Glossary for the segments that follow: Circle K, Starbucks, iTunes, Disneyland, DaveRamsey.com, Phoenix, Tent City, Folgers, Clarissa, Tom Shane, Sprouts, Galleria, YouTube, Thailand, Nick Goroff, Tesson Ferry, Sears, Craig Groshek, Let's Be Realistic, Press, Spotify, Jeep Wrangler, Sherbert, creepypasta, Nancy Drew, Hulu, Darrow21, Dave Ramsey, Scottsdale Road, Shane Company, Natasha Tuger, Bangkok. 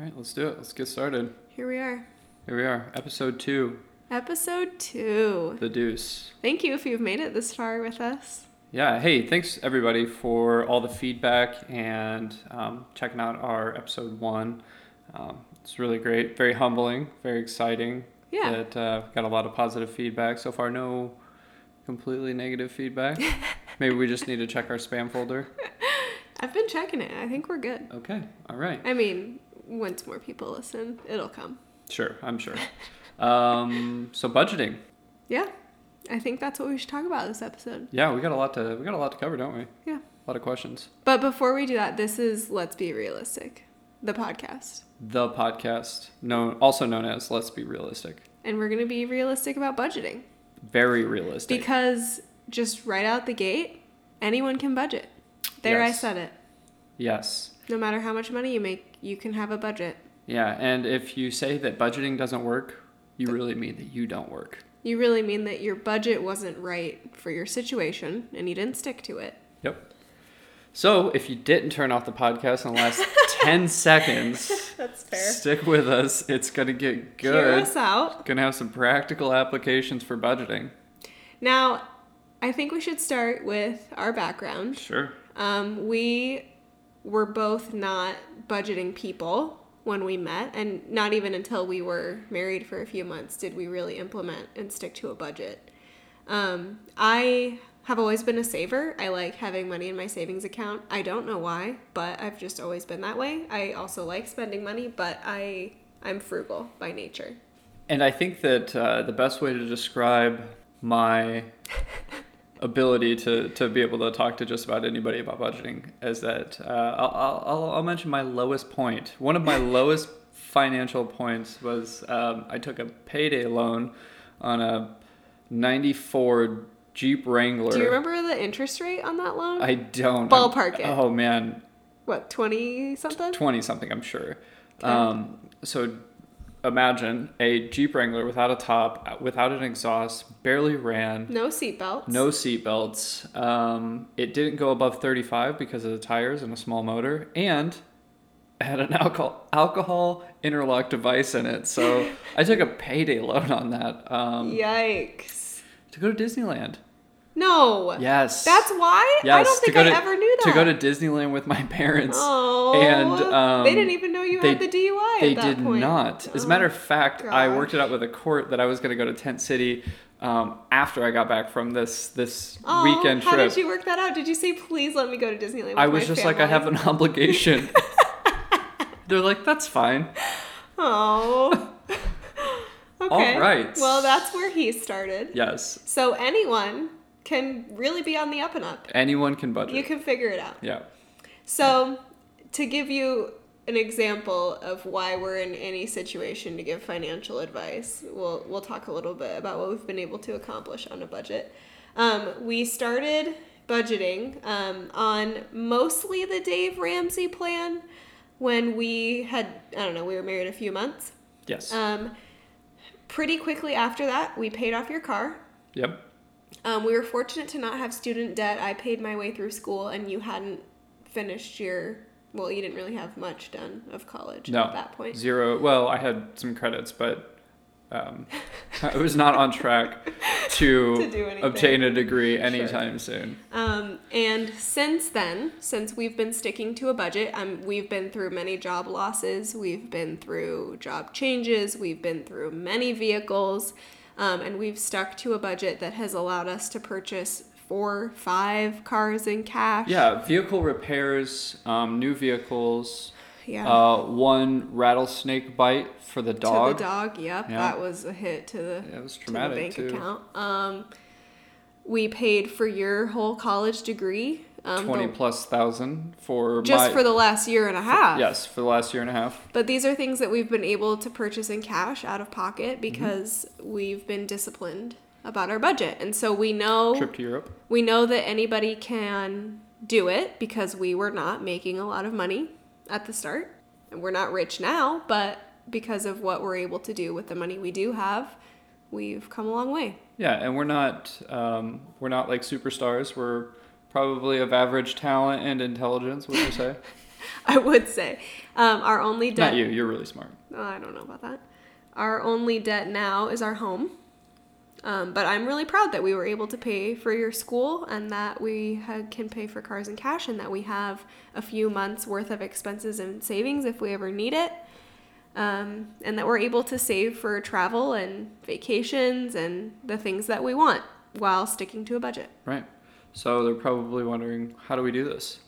All right, let's do it. Let's get started. Here we are. Episode 2. The Deuce. Thank you if you've made it this far with us. Yeah. Hey, thanks everybody for all the feedback and checking out our episode 1. It's really great. Very humbling. Very exciting. Yeah. That got a lot of positive feedback so far. No completely negative feedback. Maybe we just need to check our spam folder. I've been checking it. I think we're good. Okay. All right. I mean, once more people listen, it'll come. Sure. I'm sure. So budgeting. Yeah. I think that's what we should talk about this episode. Yeah, we got a lot to cover, don't we? Yeah. A lot of questions. But before we do that, this is Let's Be Realistic, the podcast. The podcast, also known as Let's Be Realistic. And we're going to be realistic about budgeting. Very realistic. Because just right out the gate, anyone can budget. There, yes. I said it. Yes. No matter how much money you make, you can have a budget. Yeah, and if you say that budgeting doesn't work, you really mean that you don't work. You really mean that your budget wasn't right for your situation, and you didn't stick to it. Yep. So, if you didn't turn off the podcast in the last 10 seconds, that's fair. Stick with us. It's going to get good. Hear us out. Going to have some practical applications for budgeting. Now, I think we should start with our background. Sure. We were both not budgeting people when we met, and not even until we were married for a few months did we really implement and stick to a budget. I have always been a saver. I like having money in my savings account. I don't know why, but I've just always been that way. I also like spending money, but I'm frugal by nature. And I think that the best way to describe my ability to be able to talk to just about anybody about budgeting is that I'll mention my lowest point. One of my lowest financial points was I took a payday loan on a 94 Jeep Wrangler. Do you remember the interest rate on that loan? I don't. Ballpark it. Oh, man. What, 20-something? 20-something, I'm sure. Okay. So imagine a Jeep Wrangler without a top, without an exhaust, barely ran. No seatbelts. It didn't go above 35 because of the tires and a small motor, and had an alcohol interlock device in it. So I took a payday loan on that. Yikes. To go to Disneyland. No. Yes. That's why? Yes. I don't think I ever knew that. To go to Disneyland with my parents. Oh. And they didn't even know you had the DUI at that point. They did not. As a matter of fact, gosh. I worked it out with a court that I was going to go to Tent City after I got back from this weekend trip. How did you work that out? Did you say, please let me go to Disneyland with my family? I was just like, I have an obligation. They're like, that's fine. Oh. Okay. All right. Well, that's where he started. Yes. So anyone can really be on the up and up. Anyone can budget. You can figure it out. Yeah. So to give you an example of why we're in any situation to give financial advice, we'll talk a little bit about what we've been able to accomplish on a budget. We started budgeting on mostly the Dave Ramsey plan when we were married a few months. Yes. Pretty quickly after that, we paid off your car. Yep. We were fortunate to not have student debt. I paid my way through school, and you hadn't finished you didn't really have much done of college at that point. Zero. Well, I had some credits, but I was not on track to obtain a degree anytime soon. And since we've been sticking to a budget, we've been through many job losses, we've been through job changes, we've been through many vehicles. And we've stuck to a budget that has allowed us to purchase 4-5 cars in cash. Yeah, vehicle repairs, new vehicles. Yeah. One rattlesnake bite for the dog. To the dog, yep. Yeah. That was a hit to the, it was traumatic, to the bank too. Account. We paid for your whole college degree. 20,000+ for for the last year and a half. For the last year and a half. But these are things that we've been able to purchase in cash out of pocket because we've been disciplined about our budget. And so we know trip to Europe. We know that anybody can do it because we were not making a lot of money at the start. And we're not rich now, but because of what we're able to do with the money we do have, we've come a long way. Yeah, and we're not like superstars. We're probably of average talent and intelligence, would you say? I would say. Our only debt... Not you. You're really smart. Oh, I don't know about that. Our only debt now is our home. But I'm really proud that we were able to pay for your school and that we can pay for cars in cash and that we have a few months worth of expenses and savings if we ever need it. And that we're able to save for travel and vacations and the things that we want while sticking to a budget. Right. So they're probably wondering, how do we do this?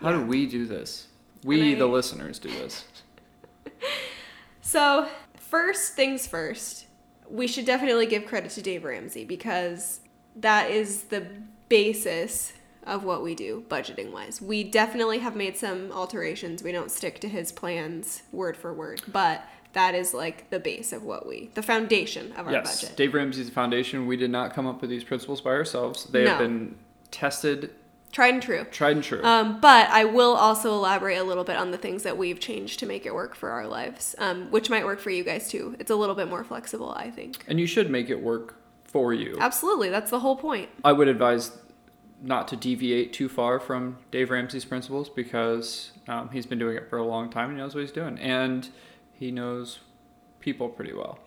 How do we do this? The listeners, do this. So first things first, we should definitely give credit to Dave Ramsey because that is the basis of what we do budgeting wise. We definitely have made some alterations. We don't stick to his plans word for word, but that is like the base of what the foundation of our budget. Yes, Dave Ramsey's foundation. We did not come up with these principles by ourselves. They have been tested. Tried and true. But I will also elaborate a little bit on the things that we've changed to make it work for our lives, which might work for you guys too. It's a little bit more flexible, I think. And you should make it work for you. Absolutely. That's the whole point. I would advise not to deviate too far from Dave Ramsey's principles because he's been doing it for a long time and knows what he's doing. And he knows people pretty well.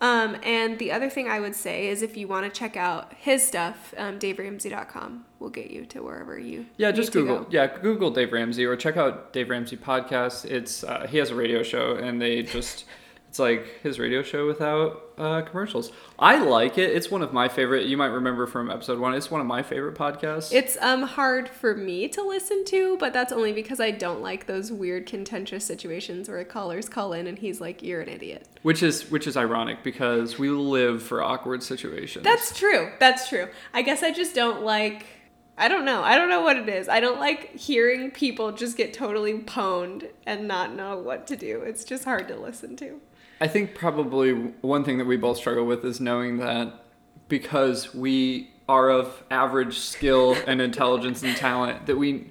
And the other thing I would say is if you want to check out his stuff, DaveRamsey.com will get you to wherever you Google Dave Ramsey or check out Dave Ramsey podcast. It's he has a radio show and they just it's like his radio show without commercials. I like it. It's one of my favorite. You might remember from episode 1. It's one of my favorite podcasts. It's hard for me to listen to, but that's only because I don't like those weird contentious situations where callers call in and he's like, "You're an idiot." Which is ironic because we live for awkward situations. That's true. I guess I just don't like. I don't know. I don't know what it is. I don't like hearing people just get totally pwned and not know what to do. It's just hard to listen to. I think probably one thing that we both struggle with is knowing that because we are of average skill and intelligence and talent, that we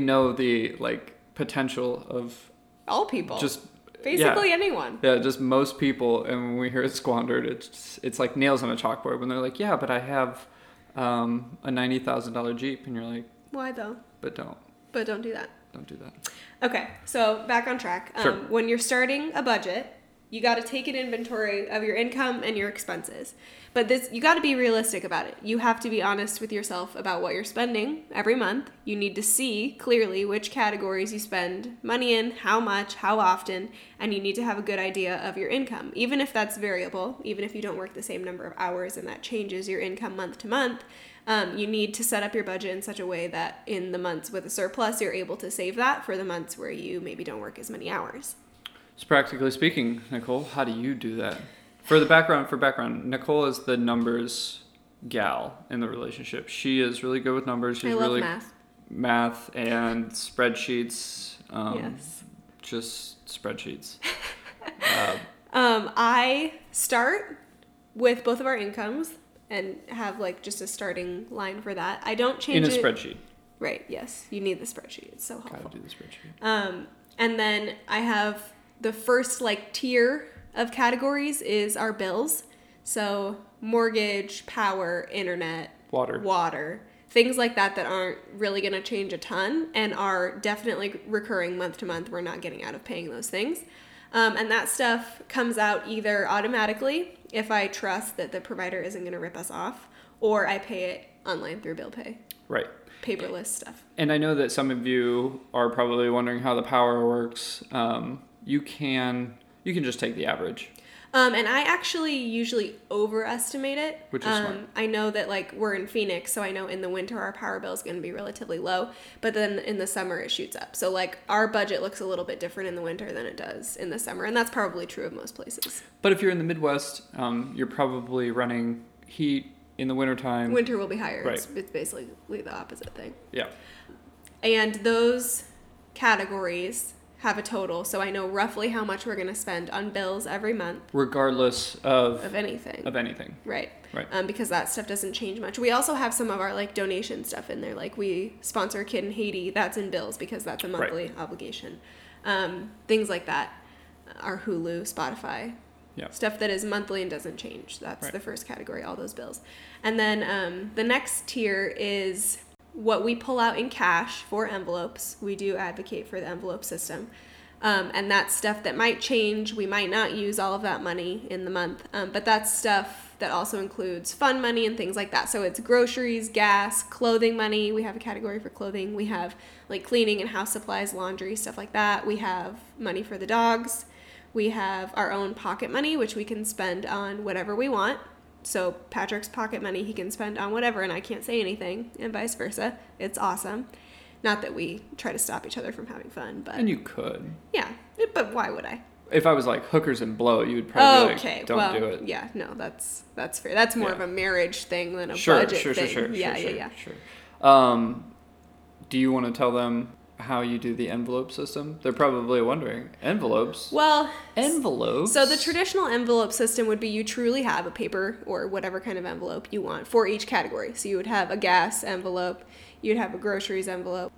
know the like potential of all people, just basically anyone. Yeah, just most people. And when we hear it squandered, it's like nails on a chalkboard. When they're like, "Yeah, but I have a $90,000 Jeep," and you're like, "Why though?" But don't do that. Don't do that. Okay, so back on track. Sure. When you're starting a budget. You got to take an inventory of your income and your expenses. But you got to be realistic about it. You have to be honest with yourself about what you're spending every month. You need to see clearly which categories you spend money in, how much, how often, and you need to have a good idea of your income. Even if that's variable, even if you don't work the same number of hours and that changes your income month to month, you need to set up your budget in such a way that in the months with a surplus, you're able to save that for the months where you maybe don't work as many hours. So practically speaking, Nicole, how do you do that? For background, Nicole is the numbers gal in the relationship. She is really good with numbers. She's really math and spreadsheets. Yes. Just spreadsheets. I start with both of our incomes and have like just a starting line for that. I don't change it. In a spreadsheet. Right. Yes. You need the spreadsheet. It's so helpful. Gotta do the spreadsheet. And then I have. The first like tier of categories is our bills. So mortgage, power, internet, water, things like that aren't really going to change a ton and are definitely recurring month to month. We're not getting out of paying those things. And that stuff comes out either automatically if I trust that the provider isn't going to rip us off or I pay it online through bill pay. Right. Paperless stuff. And I know that some of you are probably wondering how the power works. You can just take the average. And I actually usually overestimate it. Which is smart. I know that like we're in Phoenix, so I know in the winter our power bill is going to be relatively low, but then in the summer it shoots up. So like our budget looks a little bit different in the winter than it does in the summer, and that's probably true of most places. But if you're in the Midwest, you're probably running heat in the wintertime. Winter will be higher. Right. It's basically the opposite thing. Yeah. And those categories have a total, so I know roughly how much we're going to spend on bills every month. Regardless of anything. Of anything. Right. Because that stuff doesn't change much. We also have some of our like donation stuff in there. Like we sponsor a kid in Haiti. That's in bills because that's a monthly obligation. Things like that. Our Hulu, Spotify. Yeah. Stuff that is monthly and doesn't change. That's the first category, all those bills. And then the next tier is what we pull out in cash for envelopes, we do advocate for the envelope system. And that's stuff that might change. We might not use all of that money in the month, but that's stuff that also includes fund money and things like that. So it's groceries, gas, clothing money. We have a category for clothing. We have like cleaning and house supplies, laundry, stuff like that. We have money for the dogs. We have our own pocket money, which we can spend on whatever we want. So Patrick's pocket money, he can spend on whatever, and I can't say anything, and vice versa. It's awesome. Not that we try to stop each other from having fun, but... And you could. Yeah, but why would I? If I was like hookers and blow, you would probably be like, don't do it. Yeah, no, that's fair. That's more of a marriage thing than a budget thing. Sure. Do you want to tell them how you do the envelope system? They're probably wondering. Envelopes? Well... Envelopes? So the traditional envelope system would be you truly have a paper or whatever kind of envelope you want for each category. So you would have a gas envelope... You'd have a groceries envelope.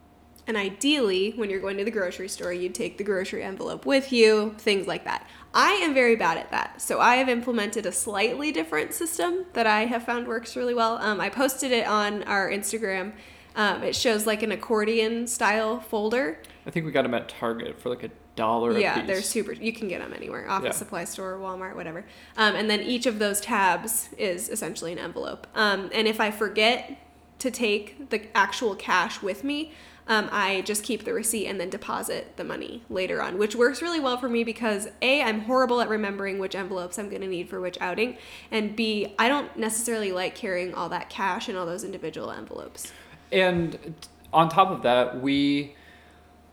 And ideally, when you're going to the grocery store, you'd take the grocery envelope with you, things like that. I am very bad at that. So I have implemented a slightly different system that I have found works really well. I posted it on our Instagram. It shows like an accordion style folder. I think we got them at Target for like $1 a piece. Yeah, they're super. You can get them anywhere. Office supply store, Walmart, whatever. And then each of those tabs is essentially an envelope. And if I forget to take the actual cash with me, I just keep the receipt and then deposit the money later on, which works really well for me because A, I'm horrible at remembering which envelopes I'm going to need for which outing, and B, I don't necessarily like carrying all that cash in all those individual envelopes. And on top of that, we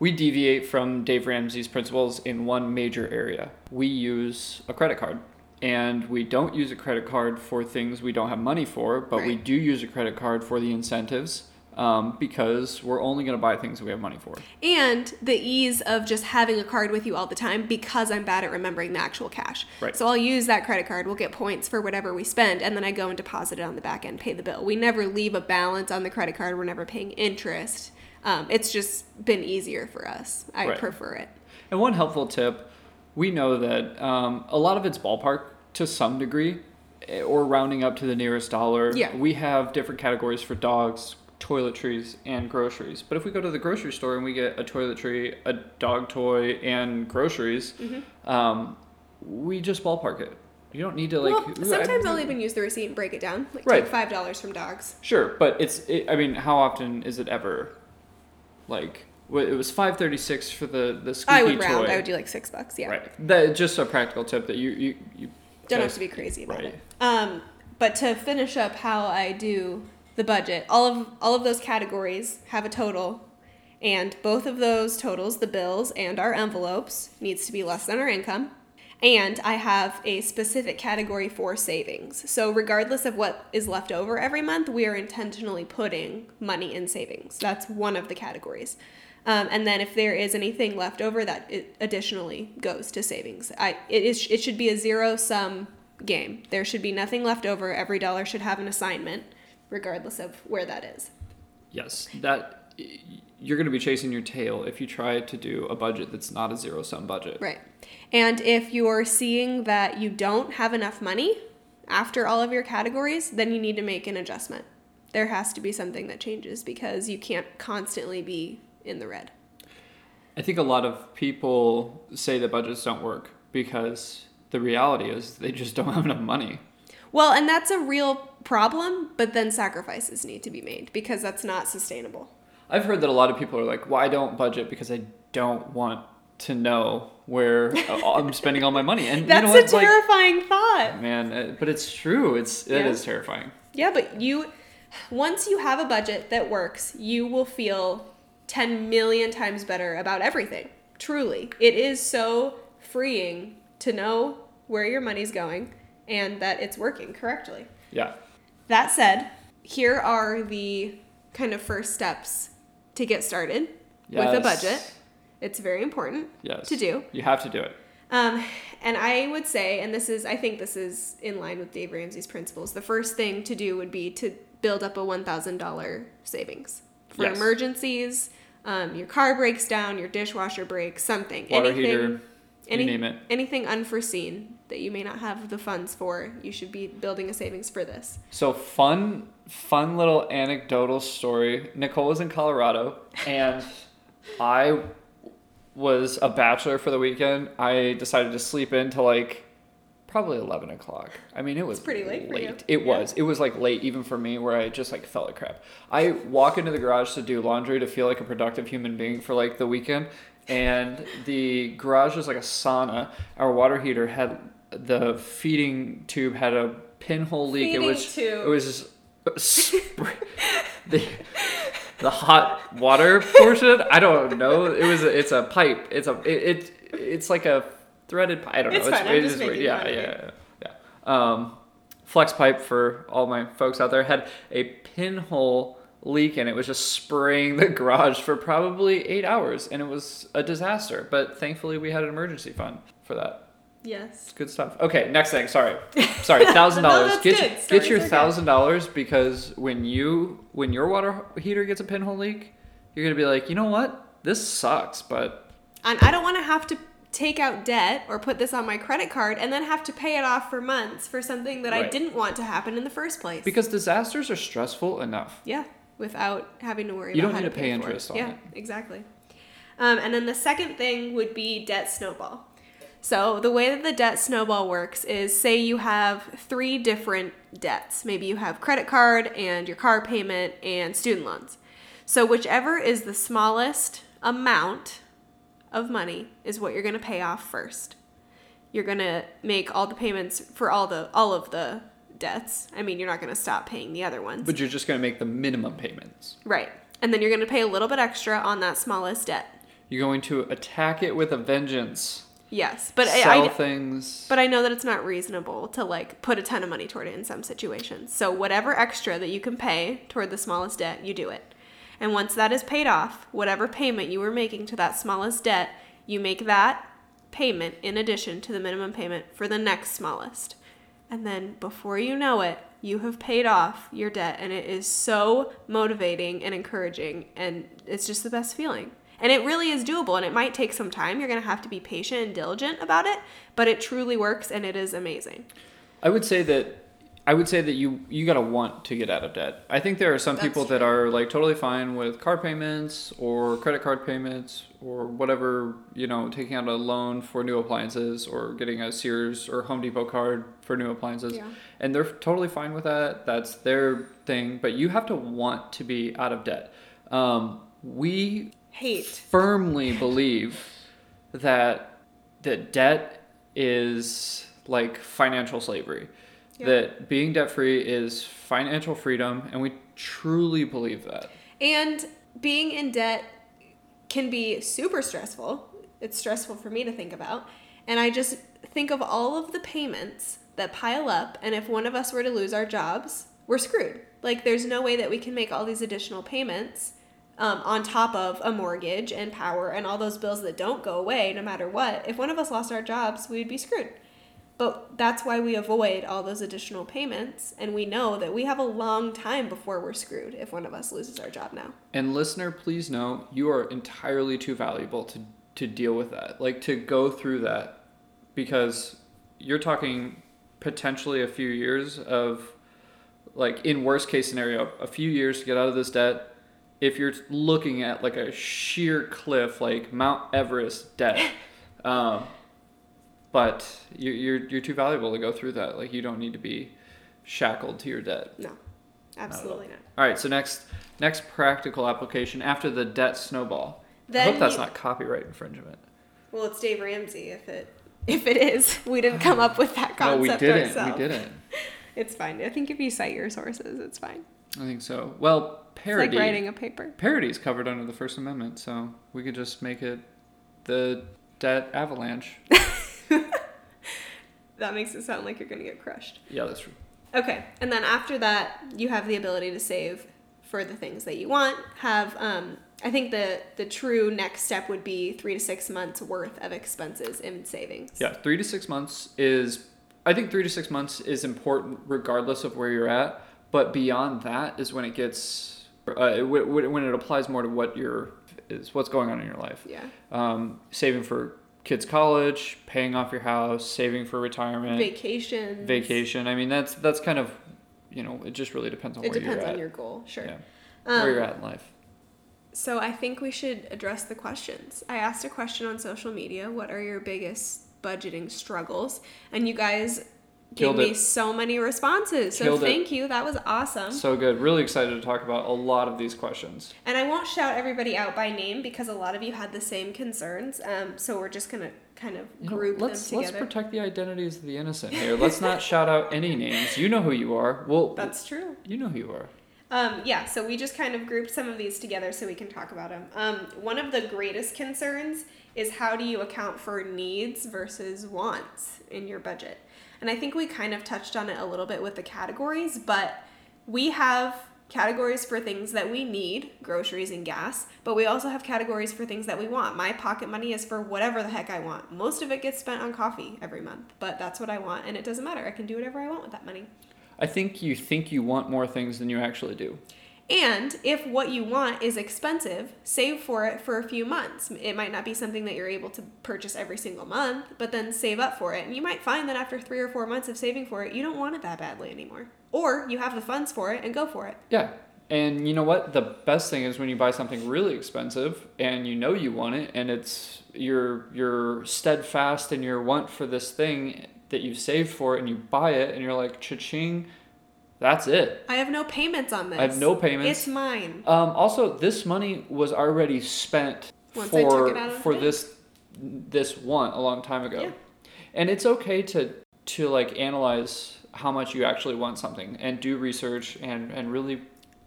deviate from Dave Ramsey's principles in one major area. We use a credit card. And we don't use a credit card for things we don't have money for, but we do use a credit card for the incentives because we're only going to buy things we have money for. And the ease of just having a card with you all the time because I'm bad at remembering the actual cash. Right. So I'll use that credit card. We'll get points for whatever we spend, and then I go and deposit it on the back end, pay the bill. We never leave a balance on the credit card. We're never paying interest. It's just been easier for us. I prefer it. And one helpful tip, we know that a lot of it's ballpark to some degree, or rounding up to the nearest dollar. Yeah. We have different categories for dogs, toiletries, and groceries. But if we go to the grocery store and we get a toiletry, a dog toy, and groceries, we just ballpark it. You don't need to like... Well, sometimes I'll even use the receipt and break it down. Like take $5 from dogs. Sure, but how often is it ever like... It was $5.36 for the squeaky toy. I would round. I would do like $6, yeah. Right. That, just a practical tip that you don't have to be crazy about it. But to finish up how I do the budget, all of those categories have a total, and both of those totals, the bills and our envelopes, needs to be less than our income. And I have a specific category for savings. So regardless of what is left over every month, we are intentionally putting money in savings. That's one of the categories. And then if there is anything left over, that it additionally goes to savings. It should be a zero-sum game. There should be nothing left over. Every dollar should have an assignment, regardless of where that is. Yes, that you're going to be chasing your tail if you try to do a budget that's not a zero-sum budget. Right. And if you're seeing that you don't have enough money after all of your categories, then you need to make an adjustment. There has to be something that changes because you can't constantly be in the red. I think a lot of people say that budgets don't work because the reality is they just don't have enough money. Well, and that's a real problem, but then sacrifices need to be made because that's not sustainable. I've heard that a lot of people are like, well, I don't budget because I don't want to know where I'm spending all my money. And that's a terrifying thought. Man, but it's true. It is terrifying. Yeah, but once you have a budget that works, you will feel 10 million times better about everything. Truly. It is so freeing to know where your money's going and that it's working correctly. Yeah. That said, here are the kind of first steps to get started with a budget. It's very important to do. You have to do it. And I would say, and I think this is in line with Dave Ramsey's principles, the first thing to do would be to build up a $1,000 savings for emergencies. Your car breaks down, your dishwasher breaks, something. Water heater. You name it. Anything unforeseen that you may not have the funds for, you should be building a savings for this. So fun little anecdotal story. Nicole was in Colorado, and I was a bachelor for the weekend. I decided to sleep in till like probably 11 o'clock. I mean, it's pretty late. It was like late even for me, where I just like felt like crap. I walk into the garage to do laundry to feel like a productive human being for like the weekend. And the garage was like a sauna. Our water heater had the feeding tube had a pinhole leak. The hot water portion. I don't know. It's a pipe. It's like a threaded pipe. I don't know. It's just weird. Yeah. Flex pipe for all my folks out there had a pinhole leak, and it was just spraying the garage for probably 8 hours, and it was a disaster. But thankfully, we had an emergency fund for that. Yes. It's good stuff. Okay, next thing. Sorry. $1,000. Get your $1,000, because when your water heater gets a pinhole leak, you're gonna be like, you know what? This sucks, and I don't want to have to take out debt or put this on my credit card and then have to pay it off for months for something that I didn't want to happen in the first place. Because disasters are stressful enough. Yeah. Without having to worry about how to pay interest on it. Yeah, exactly. And then the second thing would be debt snowball. So the way that the debt snowball works is, say you have 3 different debts. Maybe you have credit card and your car payment and student loans. So whichever is the smallest amount of money is what you're going to pay off first. You're going to make all the payments for all of the debts. I mean, you're not going to stop paying the other ones. But you're just going to make the minimum payments. Right. And then you're going to pay a little bit extra on that smallest debt. You're going to attack it with a vengeance. Yes. But Sell things. But I know that it's not reasonable to like put a ton of money toward it in some situations. So whatever extra that you can pay toward the smallest debt, you do it. And once that is paid off, whatever payment you were making to that smallest debt, you make that payment in addition to the minimum payment for the next smallest. And then before you know it, you have paid off your debt, and it is so motivating and encouraging, and it's just the best feeling. And it really is doable, and it might take some time. You're going to have to be patient and diligent about it, but it truly works, and it is amazing. I would say that you got to want to get out of debt. I think there are some people that are like totally fine with car payments or credit card payments or whatever, you know, taking out a loan for new appliances or getting a Sears or Home Depot card for new appliances. Yeah. And they're totally fine with that. That's their thing. But you have to want to be out of debt. We firmly believe that debt is like financial slavery. That being debt-free is financial freedom, and we truly believe that. And being in debt can be super stressful. It's stressful for me to think about. And I just think of all of the payments that pile up, and if one of us were to lose our jobs, we're screwed. Like, there's no way that we can make all these additional payments on top of a mortgage and power and all those bills that don't go away no matter what. If one of us lost our jobs, we'd be screwed. But that's why we avoid all those additional payments, and we know that we have a long time before we're screwed if one of us loses our job now. And listener, please know you are entirely too valuable to deal with that, like to go through that, because you're talking potentially a few years of, like in worst case scenario, a few years to get out of this debt. If you're looking at like a sheer cliff, like Mount Everest debt, but you're too valuable to go through that. Like, you don't need to be shackled to your debt. No, absolutely not. All right, so next practical application after the debt snowball. Then I hope that's not copyright infringement. Well, it's Dave Ramsey if it is. We didn't come up with that concept ourselves. No, we didn't. It's fine. I think if you cite your sources, it's fine. I think so. Well, parody. It's like writing a paper. Parody is covered under the First Amendment, so we could just make it the debt avalanche. That makes it sound like you're going to get crushed. Yeah, that's true. Okay. And then after that, you have the ability to save for the things that you want. I think the true next step would be 3 to 6 months worth of expenses in savings. Yeah. 3 to 6 months is important regardless of where you're at. But beyond that is when it gets, when it applies more to what's going on in your life. Yeah. Saving for kids' college, paying off your house, saving for retirement, vacation. I mean, that's kind of, you know, it just really depends on where you're at. It depends on your goal, sure. Yeah. Where you're at in life. So I think we should address the questions. I asked a question on social media, what are your biggest budgeting struggles? And you guys gave me so many responses. So thank you. That was awesome. So good. Really excited to talk about a lot of these questions. And I won't shout everybody out by name because a lot of you had the same concerns. So we're just going to kind of group them together. Let's protect the identities of the innocent here. Let's not shout out any names. You know who you are. Well, that's true. You know who you are. Yeah, so we just kind of grouped some of these together so we can talk about them. One of the greatest concerns is how do you account for needs versus wants in your budget? And I think we kind of touched on it a little bit with the categories, but we have categories for things that we need, groceries and gas, but we also have categories for things that we want. My pocket money is for whatever the heck I want. Most of it gets spent on coffee every month, but that's what I want, and it doesn't matter. I can do whatever I want with that money. I think you want more things than you actually do. And if what you want is expensive, save for it for a few months. It might not be something that you're able to purchase every single month, but then save up for it. And you might find that after 3 or 4 months of saving for it, you don't want it that badly anymore. Or you have the funds for it and go for it. Yeah. And you know what? The best thing is when you buy something really expensive and you know you want it and it's you're steadfast in your want for this thing that you've saved for it and you buy it and you're like, cha-ching, that's it. I have no payments on this. I have no payments. It's mine. Also, this money was already spent for this want a long time ago. Yeah. And it's okay to like analyze how much you actually want something and do research and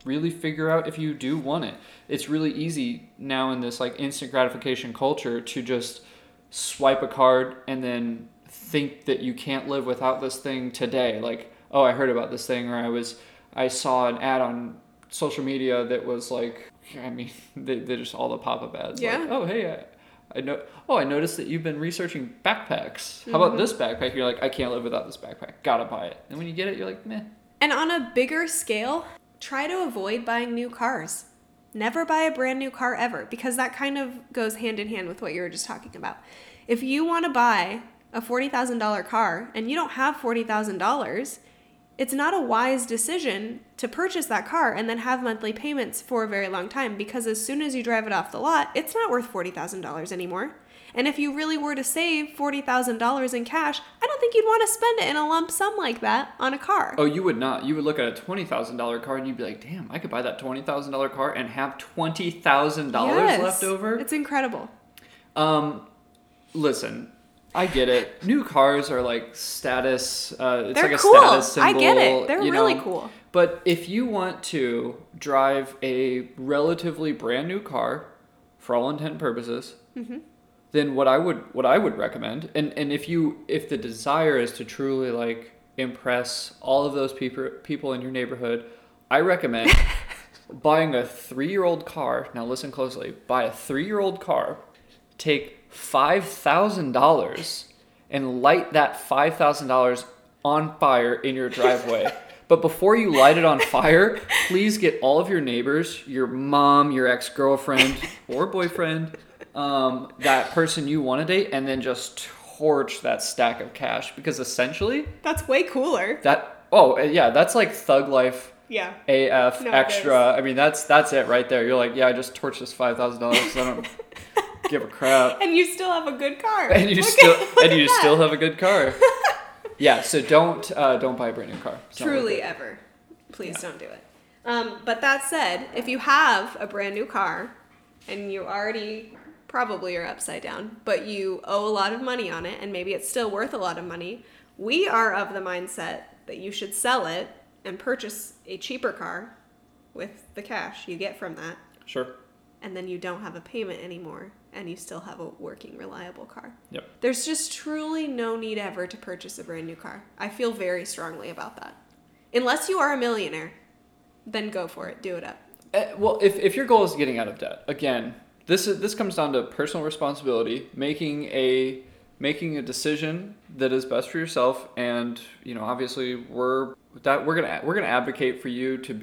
really figure out if you do want it. It's really easy now in this like instant gratification culture to just swipe a card and then think that you can't live without this thing today. Like, oh, I heard about this thing, or I saw an ad on social media that was like, I mean, they're just all the pop-up ads. Yeah. Like, oh, hey, I noticed that you've been researching backpacks. How about this backpack? You're like, I can't live without this backpack. Gotta buy it. And when you get it, you're like, meh. And on a bigger scale, try to avoid buying new cars. Never buy a brand new car ever, because that kind of goes hand in hand with what you were just talking about. If you want to buy a $40,000 car and you don't have $40,000, it's not a wise decision to purchase that car and then have monthly payments for a very long time, because as soon as you drive it off the lot, it's not worth $40,000 anymore. And if you really were to save $40,000 in cash, I don't think you'd want to spend it in a lump sum like that on a car. Oh, you would not. You would look at a $20,000 car and you'd be like, damn, I could buy that $20,000 car and have $20,000 left over. It's incredible. Listen, I get it. New cars are like status. It's they're like a cool status symbol. I get it. They're really cool. But if you want to drive a relatively brand new car, for all intent and purposes, then what I would recommend, and if the desire is to truly like impress all of those people in your neighborhood, I recommend buying a 3-year-old car. Now listen closely. Buy a 3-year-old car. Take $5,000 and light that $5,000 on fire in your driveway. But before you light it on fire, please get all of your neighbors, your mom, your ex-girlfriend or boyfriend, that person you want to date, and then just torch that stack of cash, because essentially that's way cooler. That's like thug life. Yeah. AF no, extra. I mean, that's it right there. You're like, yeah, I just torched this $5,000 so I don't give a crap. And you still have a good car. And you still have a good car. Yeah, so don't buy a brand new car. Truly ever. Please don't do it. But that said, if you have a brand new car and you already probably are upside down, but you owe a lot of money on it and maybe it's still worth a lot of money, we are of the mindset that you should sell it and purchase a cheaper car with the cash you get from that. Sure. And then you don't have a payment anymore, and you still have a working, reliable car. Yep. There's just truly no need ever to purchase a brand new car. I feel very strongly about that. Unless you are a millionaire, then go for it. Do it up. Well, if your goal is getting out of debt, again, this comes down to personal responsibility, making a decision that is best for yourself, and you know, obviously, we're gonna advocate for you to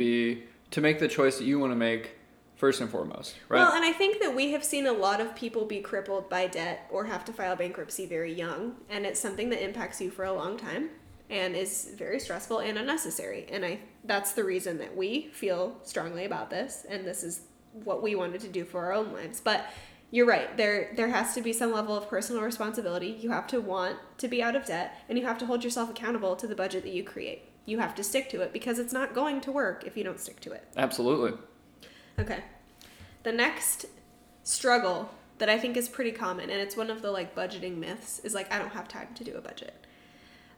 make the choice that you want to make first and foremost, right? Well, and I think that we have seen a lot of people be crippled by debt or have to file bankruptcy very young, and it's something that impacts you for a long time and is very stressful and unnecessary. And that's the reason that we feel strongly about this, and this is what we wanted to do for our own lives. But you're right, there has to be some level of personal responsibility. You have to want to be out of debt, and you have to hold yourself accountable to the budget that you create. You have to stick to it, because it's not going to work if you don't stick to it. Absolutely. Okay. The next struggle that I think is pretty common, and it's one of the budgeting myths, is I don't have time to do a budget.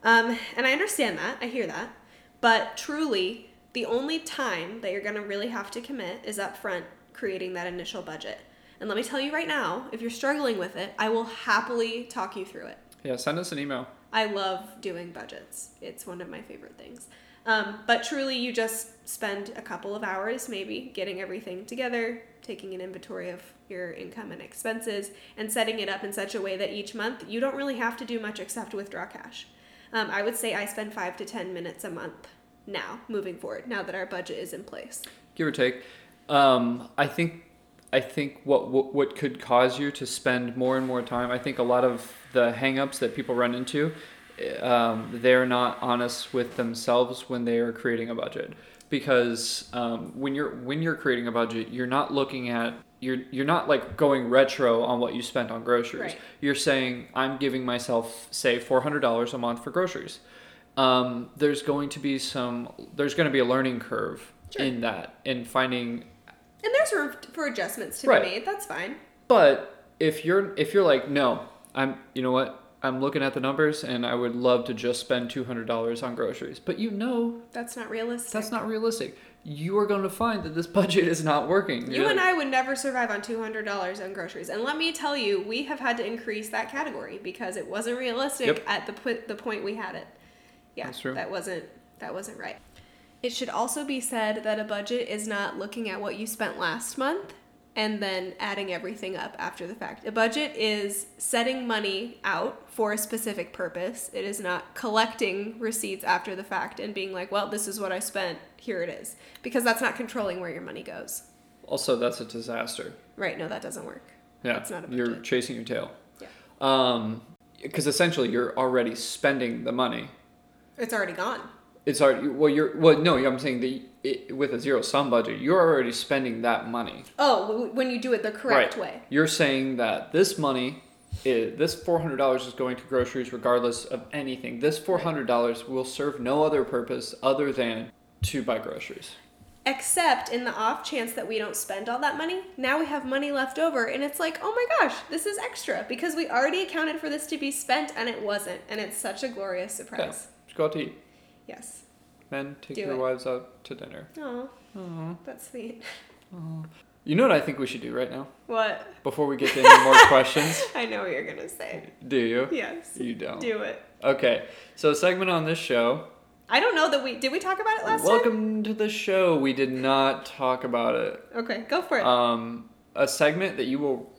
And I understand that. I hear that. But truly, the only time that you're going to really have to commit is up front creating that initial budget. And let me tell you right now, if you're struggling with it, I will happily talk you through it. Yeah, send us an email. I love doing budgets. It's one of my favorite things. But truly, you just spend a couple of hours maybe getting everything together, taking an inventory of your income and expenses, and setting it up in such a way that each month you don't really have to do much except withdraw cash. I would say I spend 5 to 10 minutes a month now, moving forward, now that our budget is in place. Give or take. I think what could cause you to spend more and more time, I think a lot of the hang-ups that people run into, they're not honest with themselves when they are creating a budget, because when you're creating a budget, you're not looking at you're not going retro on what you spent on groceries. Right. You're saying, I'm giving myself, say, $400 a month for groceries. There's going to be a learning curve, sure, in that, in finding, and there's room for adjustments to, right, be made. That's fine. But if you're like, no, I'm looking at the numbers, and I would love to just spend $200 on groceries. But that's not realistic. That's not realistic. You are going to find that this budget is not working. You and I would never survive on $200 on groceries. And let me tell you, we have had to increase that category because it wasn't realistic, yep, at the point we had it. Yeah, that's true. That wasn't right. It should also be said that a budget is not looking at what you spent last month and then adding everything up after the fact. A budget is setting money out for a specific purpose. It is not collecting receipts after the fact and being like, well, this is what I spent, here it is. Because that's not controlling where your money goes. Also, that's a disaster. Right, no, that doesn't work. Yeah, it's not a budget. You're chasing your tail. Yeah. Because essentially, you're already spending the money. It's already gone. It's already, I'm saying that with a zero-sum budget, you're already spending that money. Oh, when you do it the correct, right, way. You're saying that this money, this $400 is going to groceries regardless of anything. This $400 will serve no other purpose other than to buy groceries. Except in the off chance that we don't spend all that money, now we have money left over, and it's like, oh my gosh, this is extra, because we already accounted for this to be spent, and it wasn't, and it's such a glorious surprise. Yeah. Just go out to eat. Yes. Men, take your wives out to dinner. Aww. That's sweet. Aww. You know what I think we should do right now? What? Before we get to any more questions. I know what you're going to say. Do you? Yes. You don't. Do it. Okay. So a segment on this show. I don't know that did we talk about it last time? Welcome to the show. We did not talk about it. Okay. Go for it. A segment that you will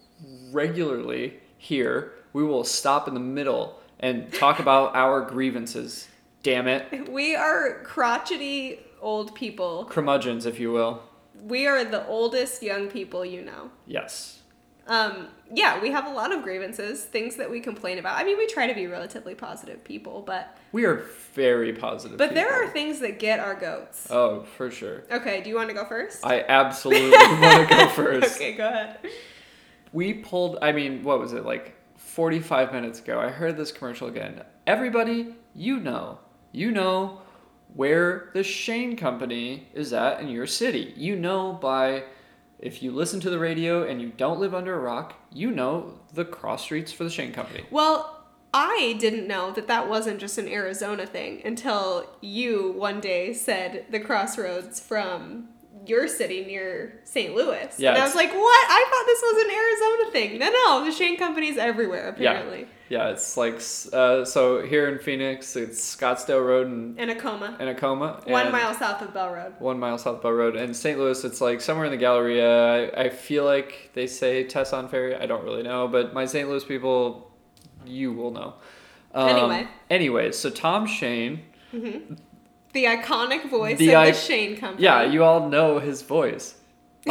regularly hear. We will stop in the middle and talk about our grievances. Damn it. We are crotchety old people. Curmudgeons, if you will. We are the oldest young people you know. Yes. Yeah, we have a lot of grievances, things that we complain about. I mean, we try to be relatively positive people, but... We are very positive people. But there are things that get our goats. Oh, for sure. Okay, do you want to go first? I absolutely want to go first. Okay, go ahead. We pulled, what was it, 45 minutes ago, I heard this commercial again. Everybody, you know where the Shane Company is at in your city. You know by, if you listen to the radio and you don't live under a rock, you know the cross streets for the Shane Company. Well, I didn't know that wasn't just an Arizona thing until you one day said the crossroads from your city near St. Louis. Yeah, and I was like, what? I thought this was an Arizona thing. No, the Shane Company's everywhere, apparently. Yeah. Yeah, it's so here in Phoenix, it's Scottsdale Road and Acoma. And Acoma. 1 mile south of Bell Road. 1 mile south of Bell Road. And St. Louis, it's somewhere in the Galleria. I feel like they say Tesson Ferry. I don't really know, but my St. Louis people, you will know. Anyway, so Tom Shane. Mm-hmm. The iconic voice of the Shane Company. Yeah, you all know his voice.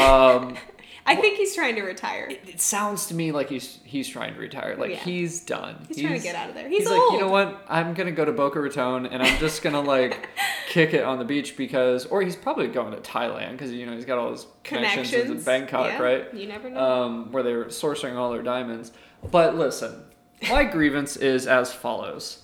I think he's trying to retire. It sounds to me like he's trying to retire. Like, he's done. He's trying to get out of there. He's old. Like, you know what? I'm going to go to Boca Raton, and I'm just going to, like, kick it on the beach because... Or he's probably going to Thailand because, you know, he's got all his connections in Bangkok, right? You never know. Where they were sourcing all their diamonds. But listen, my grievance is as follows.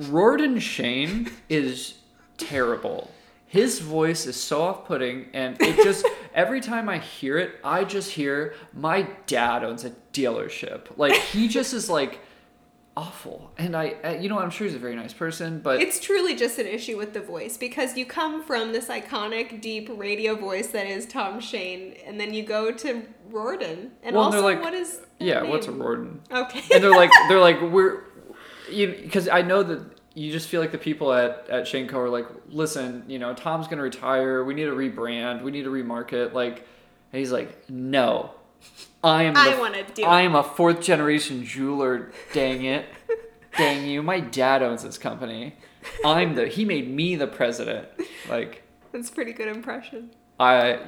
Rorden Shane is terrible. His voice is so off-putting, and it just... Every time I hear it, I just hear my dad owns a dealership. Like, he just is like awful. And I, you know, I'm sure he's a very nice person, but it's truly just an issue with the voice because you come from this iconic, deep radio voice that is Tom Shane, and then you go to Rorden. And well, also, and like, what is that name? What's a Rorden? Okay. And they're like we're, because I know that. You just feel like the people at Shane Co. are like, listen, you know, Tom's going to retire. We need to rebrand. We need to remarket. Like, and he's like, no, I am a fourth generation jeweler. Dang it. Dang you. My dad owns this company. He made me the president. Like, that's a pretty good impression.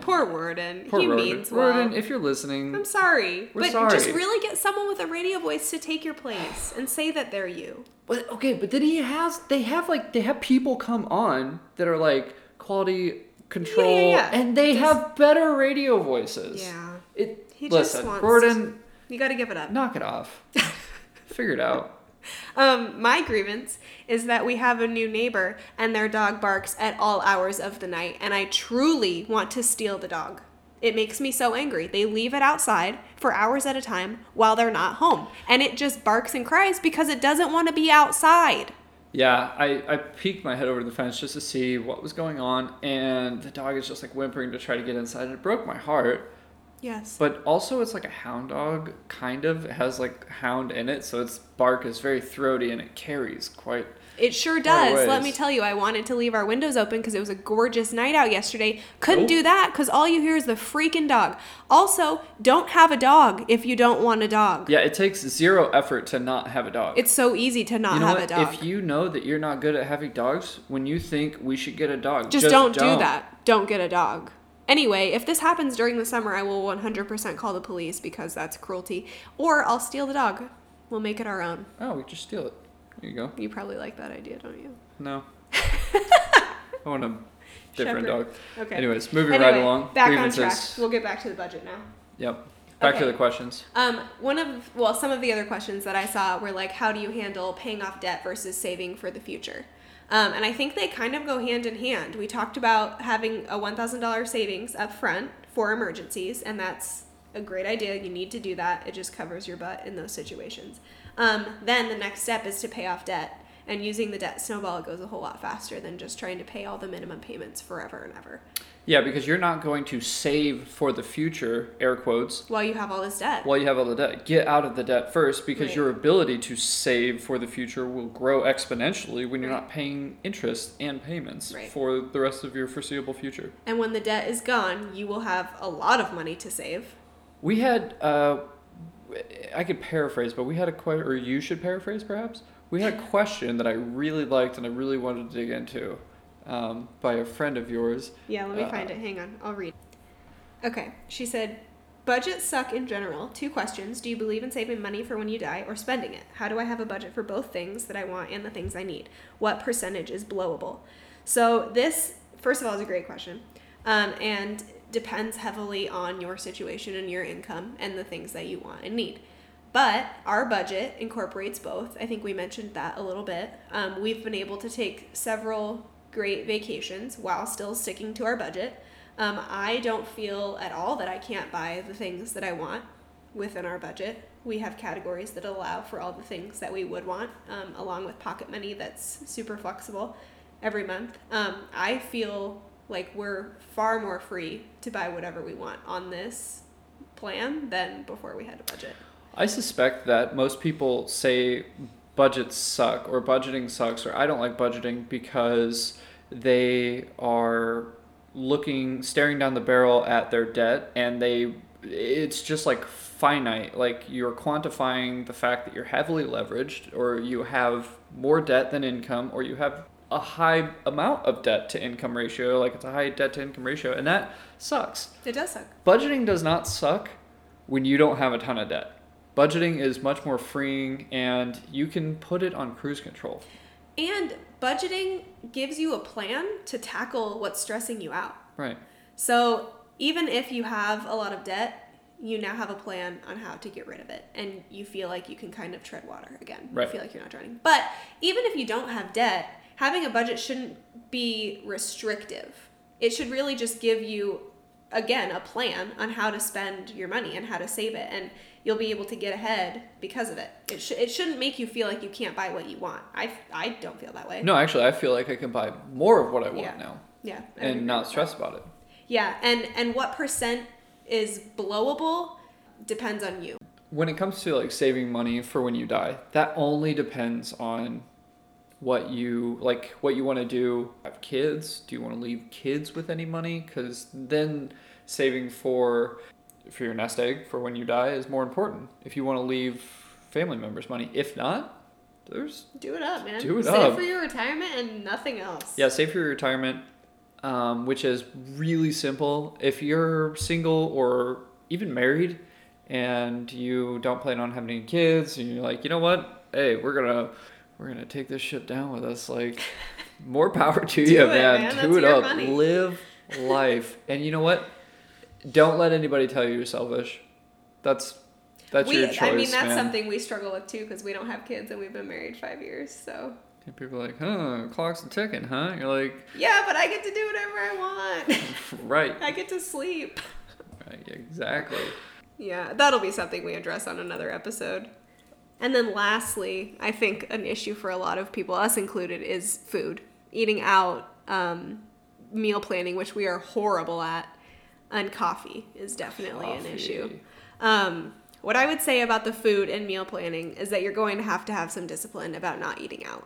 Poor Rorden. He means well. Rorden, if you're listening. I'm sorry. We're sorry. Just really get someone with a radio voice to take your place and say that they're you. But, okay, but then they have people come on that are like quality control and they have better radio voices. Yeah. Rorden. You got to give it up. Knock it off. Figure it out. My grievance is that we have a new neighbor and their dog barks at all hours of the night, and I truly want to steal the dog. It makes me so angry. They leave it outside for hours at a time while they're not home, and it just barks and cries because it doesn't want to be outside. Yeah, I peeked my head over the fence just to see what was going on, and the dog is just like whimpering to try to get inside, and it broke my heart. Yes. But also it's like a hound dog, kind of. It has like hound in it, so its bark is very throaty and it carries quite... It sure does. Let me tell you, I wanted to leave our windows open because it was a gorgeous night out yesterday. Couldn't do that because all you hear is the freaking dog. Also, don't have a dog if you don't want a dog. Yeah, it takes zero effort to not have a dog. It's so easy to not have a dog. If you know that you're not good at having dogs, when you think we should get a dog, just don't do that. Don't get a dog. Anyway, if this happens during the summer, I will 100% call the police because that's cruelty. Or I'll steal the dog. We'll make it our own. Oh, we just steal it. There you go. You probably like that idea, don't you? No. I want a different dog. Okay. Anyways, moving right along. Back on track. We'll get back to the budget now. Yep. Back to the questions. Some of the other questions that I saw were like, how do you handle paying off debt versus saving for the future? And I think they kind of go hand in hand. We talked about having a $1,000 savings up front for emergencies, and that's a great idea. You need to do that. It just covers your butt in those situations. Then the next step is to pay off debt. And using the debt snowball goes a whole lot faster than just trying to pay all the minimum payments forever and ever. Yeah, because you're not going to save for the future, air quotes. While you have all the debt. Get out of the debt first because your ability to save for the future will grow exponentially when you're not paying interest and payments for the rest of your foreseeable future. And when the debt is gone, you will have a lot of money to save. We had, I could paraphrase, but we had a question, or you should paraphrase perhaps. We had a question that I really liked and I really wanted to dig into by a friend of yours. Yeah, let me find it. Hang on. I'll read. Okay. She said, budgets suck in general. 2 questions. Do you believe in saving money for when you die or spending it? How do I have a budget for both things that I want and the things I need? What percentage is blowable? So this, first of all, is a great question. And depends heavily on your situation and your income and the things that you want and need. But our budget incorporates both. I think we mentioned that a little bit. We've been able to take several great vacations while still sticking to our budget. I don't feel at all that I can't buy the things that I want within our budget. We have categories that allow for all the things that we would want, along with pocket money that's super flexible every month. I feel like we're far more free to buy whatever we want on this plan than before we had a budget. I suspect that most people say budgets suck or budgeting sucks or I don't like budgeting because they are staring down the barrel at their debt and it's just like finite. Like you're quantifying the fact that you're heavily leveraged or you have more debt than income or you have a high amount of debt to income ratio. Like, it's a high debt to income ratio, and that sucks. It does suck. Budgeting does not suck when you don't have a ton of debt. Budgeting is much more freeing, and you can put it on cruise control. And budgeting gives you a plan to tackle what's stressing you out. Right. So even if you have a lot of debt, you now have a plan on how to get rid of it, and you feel like you can kind of tread water again. Right. You feel like you're not drowning. But even if you don't have debt, having a budget shouldn't be restrictive. It should really just give you, again, a plan on how to spend your money and how to save it, and you'll be able to get ahead because of it. It shouldn't make you feel like you can't buy what you want. I don't feel that way. No, actually, I feel like I can buy more of what I want now. Yeah. And not stress about it. Yeah, and what percent is blowable depends on you. When it comes to like saving money for when you die, that only depends on what you want to do. Have kids? Do you want to leave kids with any money? Because then saving for your nest egg for when you die is more important. If you want to leave family members money, if not, do it up, man. Do it up. Save for your retirement and nothing else. Yeah, save for your retirement. Which is really simple. If you're single or even married and you don't plan on having any kids and you're like, you know what? Hey, we're gonna take this shit down with us. Like, more power to you, man. Do it up. Money. Live life. And you know what? Don't let anybody tell you you're selfish. That's your choice, man. I mean, that's something we struggle with too, because we don't have kids and we've been married 5 years, so... And people are like, clock's a ticking, huh? You're like... Yeah, but I get to do whatever I want. Right. I get to sleep. Right, exactly. Yeah, that'll be something we address on another episode. And then lastly, I think an issue for a lot of people, us included, is food. Eating out, meal planning, which we are horrible at, and coffee is definitely an issue. What I would say about the food and meal planning is that you're going to have some discipline about not eating out.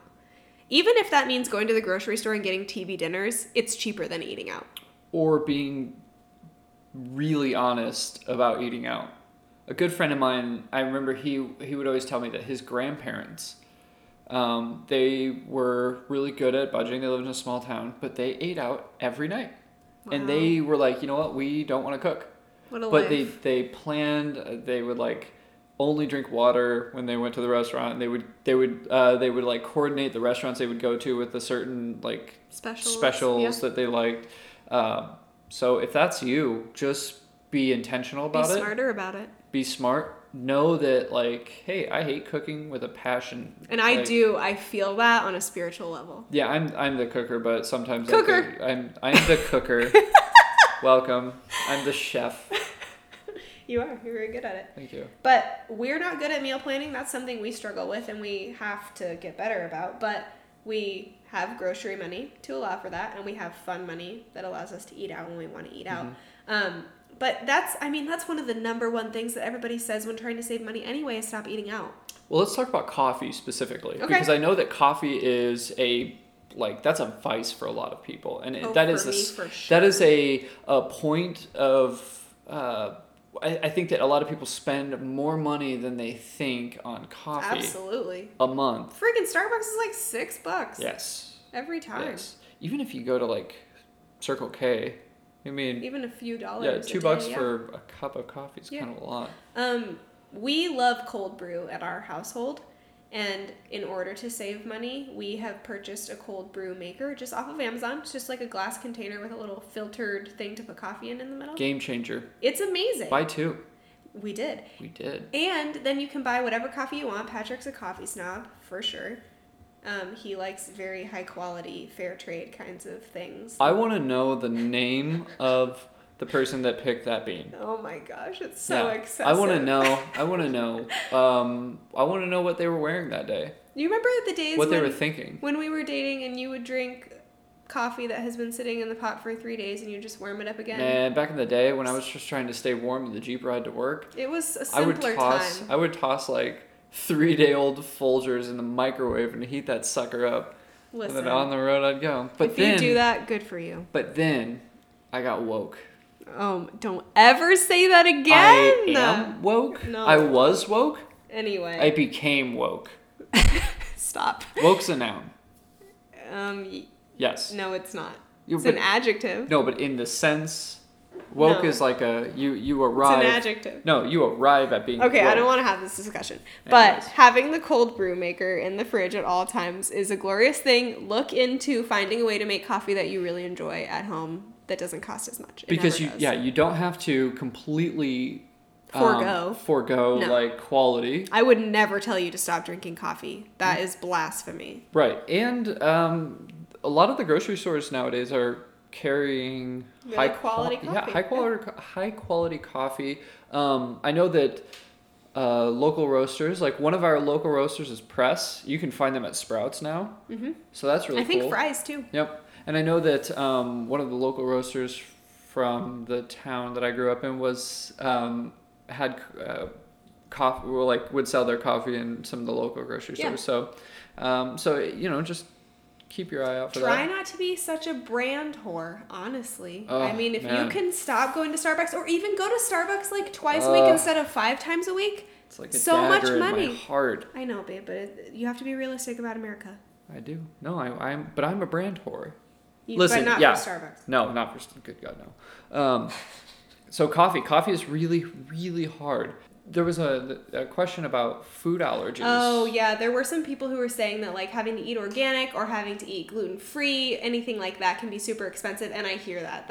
Even if that means going to the grocery store and getting TV dinners, it's cheaper than eating out. Or being really honest about eating out. A good friend of mine, I remember he would always tell me that his grandparents, they were really good at budgeting. They lived in a small town, but they ate out every night. Wow. And they were like, you know what? We don't want to cook. What a life. But they planned, they would like... only drink water when they went to the restaurant. They would like coordinate the restaurants they would go to with a certain like specials that they liked. So if that's you, just be intentional about it. Be smarter about it. Be smart. Know that like, hey, I hate cooking with a passion. And I do. I feel that on a spiritual level. Yeah, I'm the cooker, but sometimes I'm the cooker. Welcome. I'm the chef. You are. You're very good at it. Thank you. But we're not good at meal planning. That's something we struggle with and we have to get better about. But we have grocery money to allow for that. And we have fun money that allows us to eat out when we want to eat out. But that's one of the number one things that everybody says when trying to save money anyway is stop eating out. Well, let's talk about coffee specifically. Okay. Because I know that coffee is that's a vice for a lot of people. And that is a point of... I think that a lot of people spend more money than they think on coffee. Absolutely. A month. Freaking Starbucks is like $6. Yes. Every time. Yes. Even if you go to like Circle K, I mean. Even a few dollars. Yeah, $2 for a cup of coffee is kind of a lot. We love cold brew at our household. And in order to save money, we have purchased a cold brew maker just off of Amazon. It's just like a glass container with a little filtered thing to put coffee in the middle. Game changer. It's amazing. Buy two. We did. And then you can buy whatever coffee you want. Patrick's a coffee snob, for sure. He likes very high quality, fair trade kinds of things. I want to know the name of the person that picked that bean. Oh my gosh, it's so excessive. I want to know. I want to know what they were wearing that day. You remember the days what they were thinking when we were dating, and you would drink coffee that has been sitting in the pot for 3 days, and you just warm it up again. Man, back in the day when I was just trying to stay warm in the Jeep ride to work, it was a simpler time. I would toss like 3-day-old Folgers in the microwave and heat that sucker up. Listen, and then on the road I'd go. But if you do that, good for you. But then I got woke. Don't ever say that again. I am woke. No. I was woke. Anyway. I became woke. Stop. Woke's a noun. Yes. No, it's not. It's an adjective. No, but in the sense, woke is like a you arrive. It's an adjective. No, you arrive at being. Okay, woke. I don't want to have this discussion. Anyways. But having the cold brew maker in the fridge at all times is a glorious thing. Look into finding a way to make coffee that you really enjoy at home that doesn't cost as much. You don't have to completely forego like quality. I would never tell you to stop drinking coffee. That is blasphemy. Right, and a lot of the grocery stores nowadays are carrying high quality coffee. I know that local roasters, like one of our local roasters is Press. You can find them at Sprouts now. Mm-hmm. So that's really cool. I think fries too. Yep. And I know that one of the local roasters from the town that I grew up in was coffee. Well, like would sell their coffee in some of the local grocery stores. So, just keep your eye out for that. Try not to be such a brand whore, honestly. Oh, I mean, if you can stop going to Starbucks or even go to Starbucks like twice a week instead of 5 times a week, it's like so much money. In my heart. I know, babe, but you have to be realistic about America. I do. No, but I'm a brand whore. Listen, but not for Starbucks. No, not for, good God, no. So coffee. Coffee is really, really hard. There was a question about food allergies. Oh, yeah. There were some people who were saying that like having to eat organic or having to eat gluten-free, anything like that can be super expensive. And I hear that.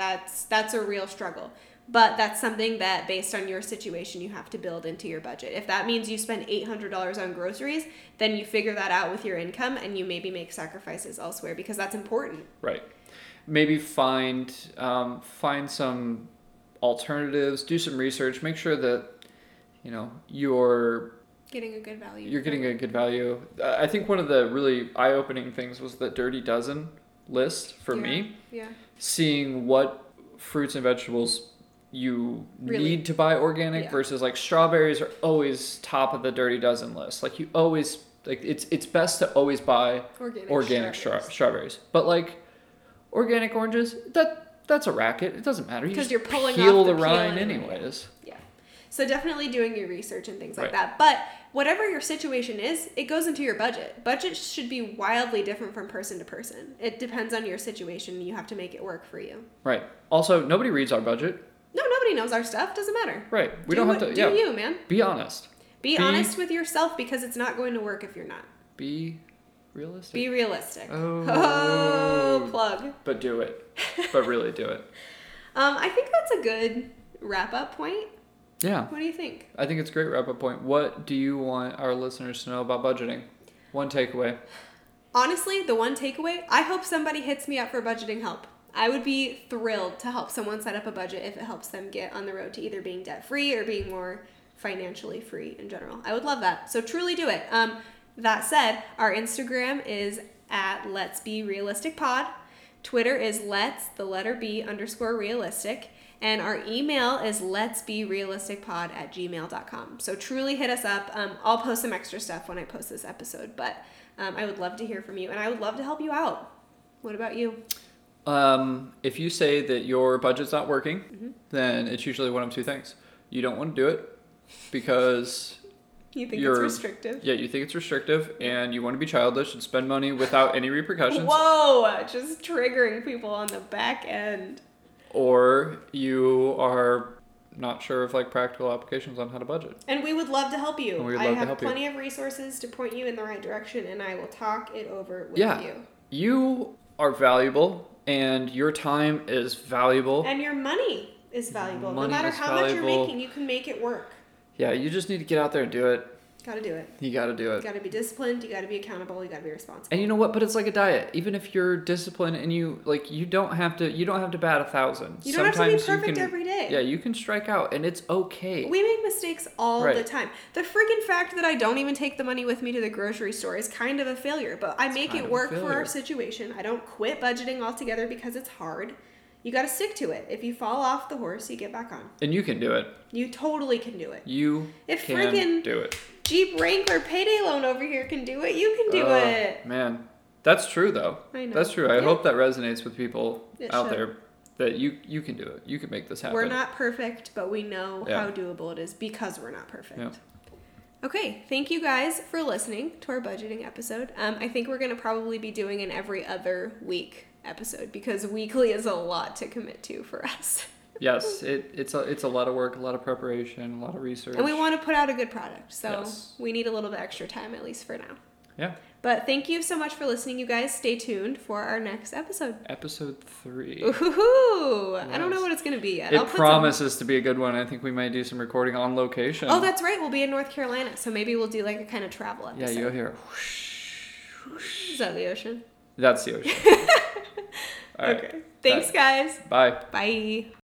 That's a real struggle. But that's something that based on your situation, you have to build into your budget. If that means you spend $800 on groceries, then you figure that out with your income and you maybe make sacrifices elsewhere because that's important. Right. Maybe find some alternatives, do some research, make sure that, you're getting a good value. I think one of the really eye-opening things was the Dirty Dozen list for me. Yeah. Seeing what fruits and vegetables you need to buy organic versus like strawberries are always top of the Dirty Dozen list. Like you always like it's best to always buy organic strawberries. But like organic oranges, that's a racket. It doesn't matter. Because you're pulling peel off the rind anyways. Yeah. So definitely doing your research and things like that. But whatever your situation is, it goes into your budget. Budget should be wildly different from person to person. It depends on your situation. You have to make it work for you. Right. Also, nobody reads our budget. No, nobody knows our stuff. Doesn't matter. Right. We don't have to. Do you, man? Be honest. Be honest with yourself because it's not going to work if you're not. Be realistic. Be realistic. Oh plug. But do it. But really do it. I think that's a good wrap-up point. Yeah. What do you think? I think it's a great wrap-up point. What do you want our listeners to know about budgeting? One takeaway. Honestly, the one takeaway, I hope somebody hits me up for budgeting help. I would be thrilled to help someone set up a budget if it helps them get on the road to either being debt-free or being more financially free in general. I would love that. So truly do it. That said, our Instagram is at Let's Be Realistic Pod. Twitter is _realistic. And our email is letsberealisticpod@gmail.com. So truly hit us up. I'll post some extra stuff when I post this episode, but I would love to hear from you and I would love to help you out. What about you? If you say that your budget's not working, then it's usually one of two things. You don't want to do it because you think it's restrictive. Yeah, you think it's restrictive and you want to be childish and spend money without any repercussions. Whoa, just triggering people on the back end. Or you are not sure of like practical applications on how to budget. And we would love to help you. I have plenty of resources to point you in the right direction and I will talk it over with you. You are valuable and your time is valuable. And your money is valuable. No matter how much you're making, you can make it work. Yeah, you just need to get out there and do it. Gotta do it. You gotta do it. You gotta be disciplined. You gotta be accountable. You gotta be responsible. And you know what? But it's like a diet. Even if you're disciplined and you don't have to bat 1,000. You don't have to be perfect every day. Yeah, you can strike out and it's okay. We make mistakes all the time. The freaking fact that I don't even take the money with me to the grocery store is kind of a failure, but I make it work for our situation. I don't quit budgeting altogether because it's hard. You gotta stick to it. If you fall off the horse, you get back on. And you can do it. You totally can do it. Do it. Jeep Wrangler payday loan over here can do it. You can do it. Man, that's true though. I know. That's true. I hope that resonates with people out there that you can do it. You can make this happen. We're not perfect, but we know how doable it is because we're not perfect. Yeah. Okay, thank you guys for listening to our budgeting episode. I think we're going to probably be doing an every other week episode because weekly is a lot to commit to for us. Yes, it's a lot of work, a lot of preparation, a lot of research. And we want to put out a good product, so we need a little bit extra time, at least for now. Yeah. But thank you so much for listening, you guys. Stay tuned for our next episode. Episode 3. Ooh-hoo-hoo. Nice. I don't know what it's going to be yet. It promises to be a good one. I think we might do some recording on location. Oh, that's right. We'll be in North Carolina, so maybe we'll do like a kind of travel episode. Yeah, you'll hear whoosh, whoosh. Is that the ocean? That's the ocean. All right. Okay. Thanks, guys. Bye. Bye.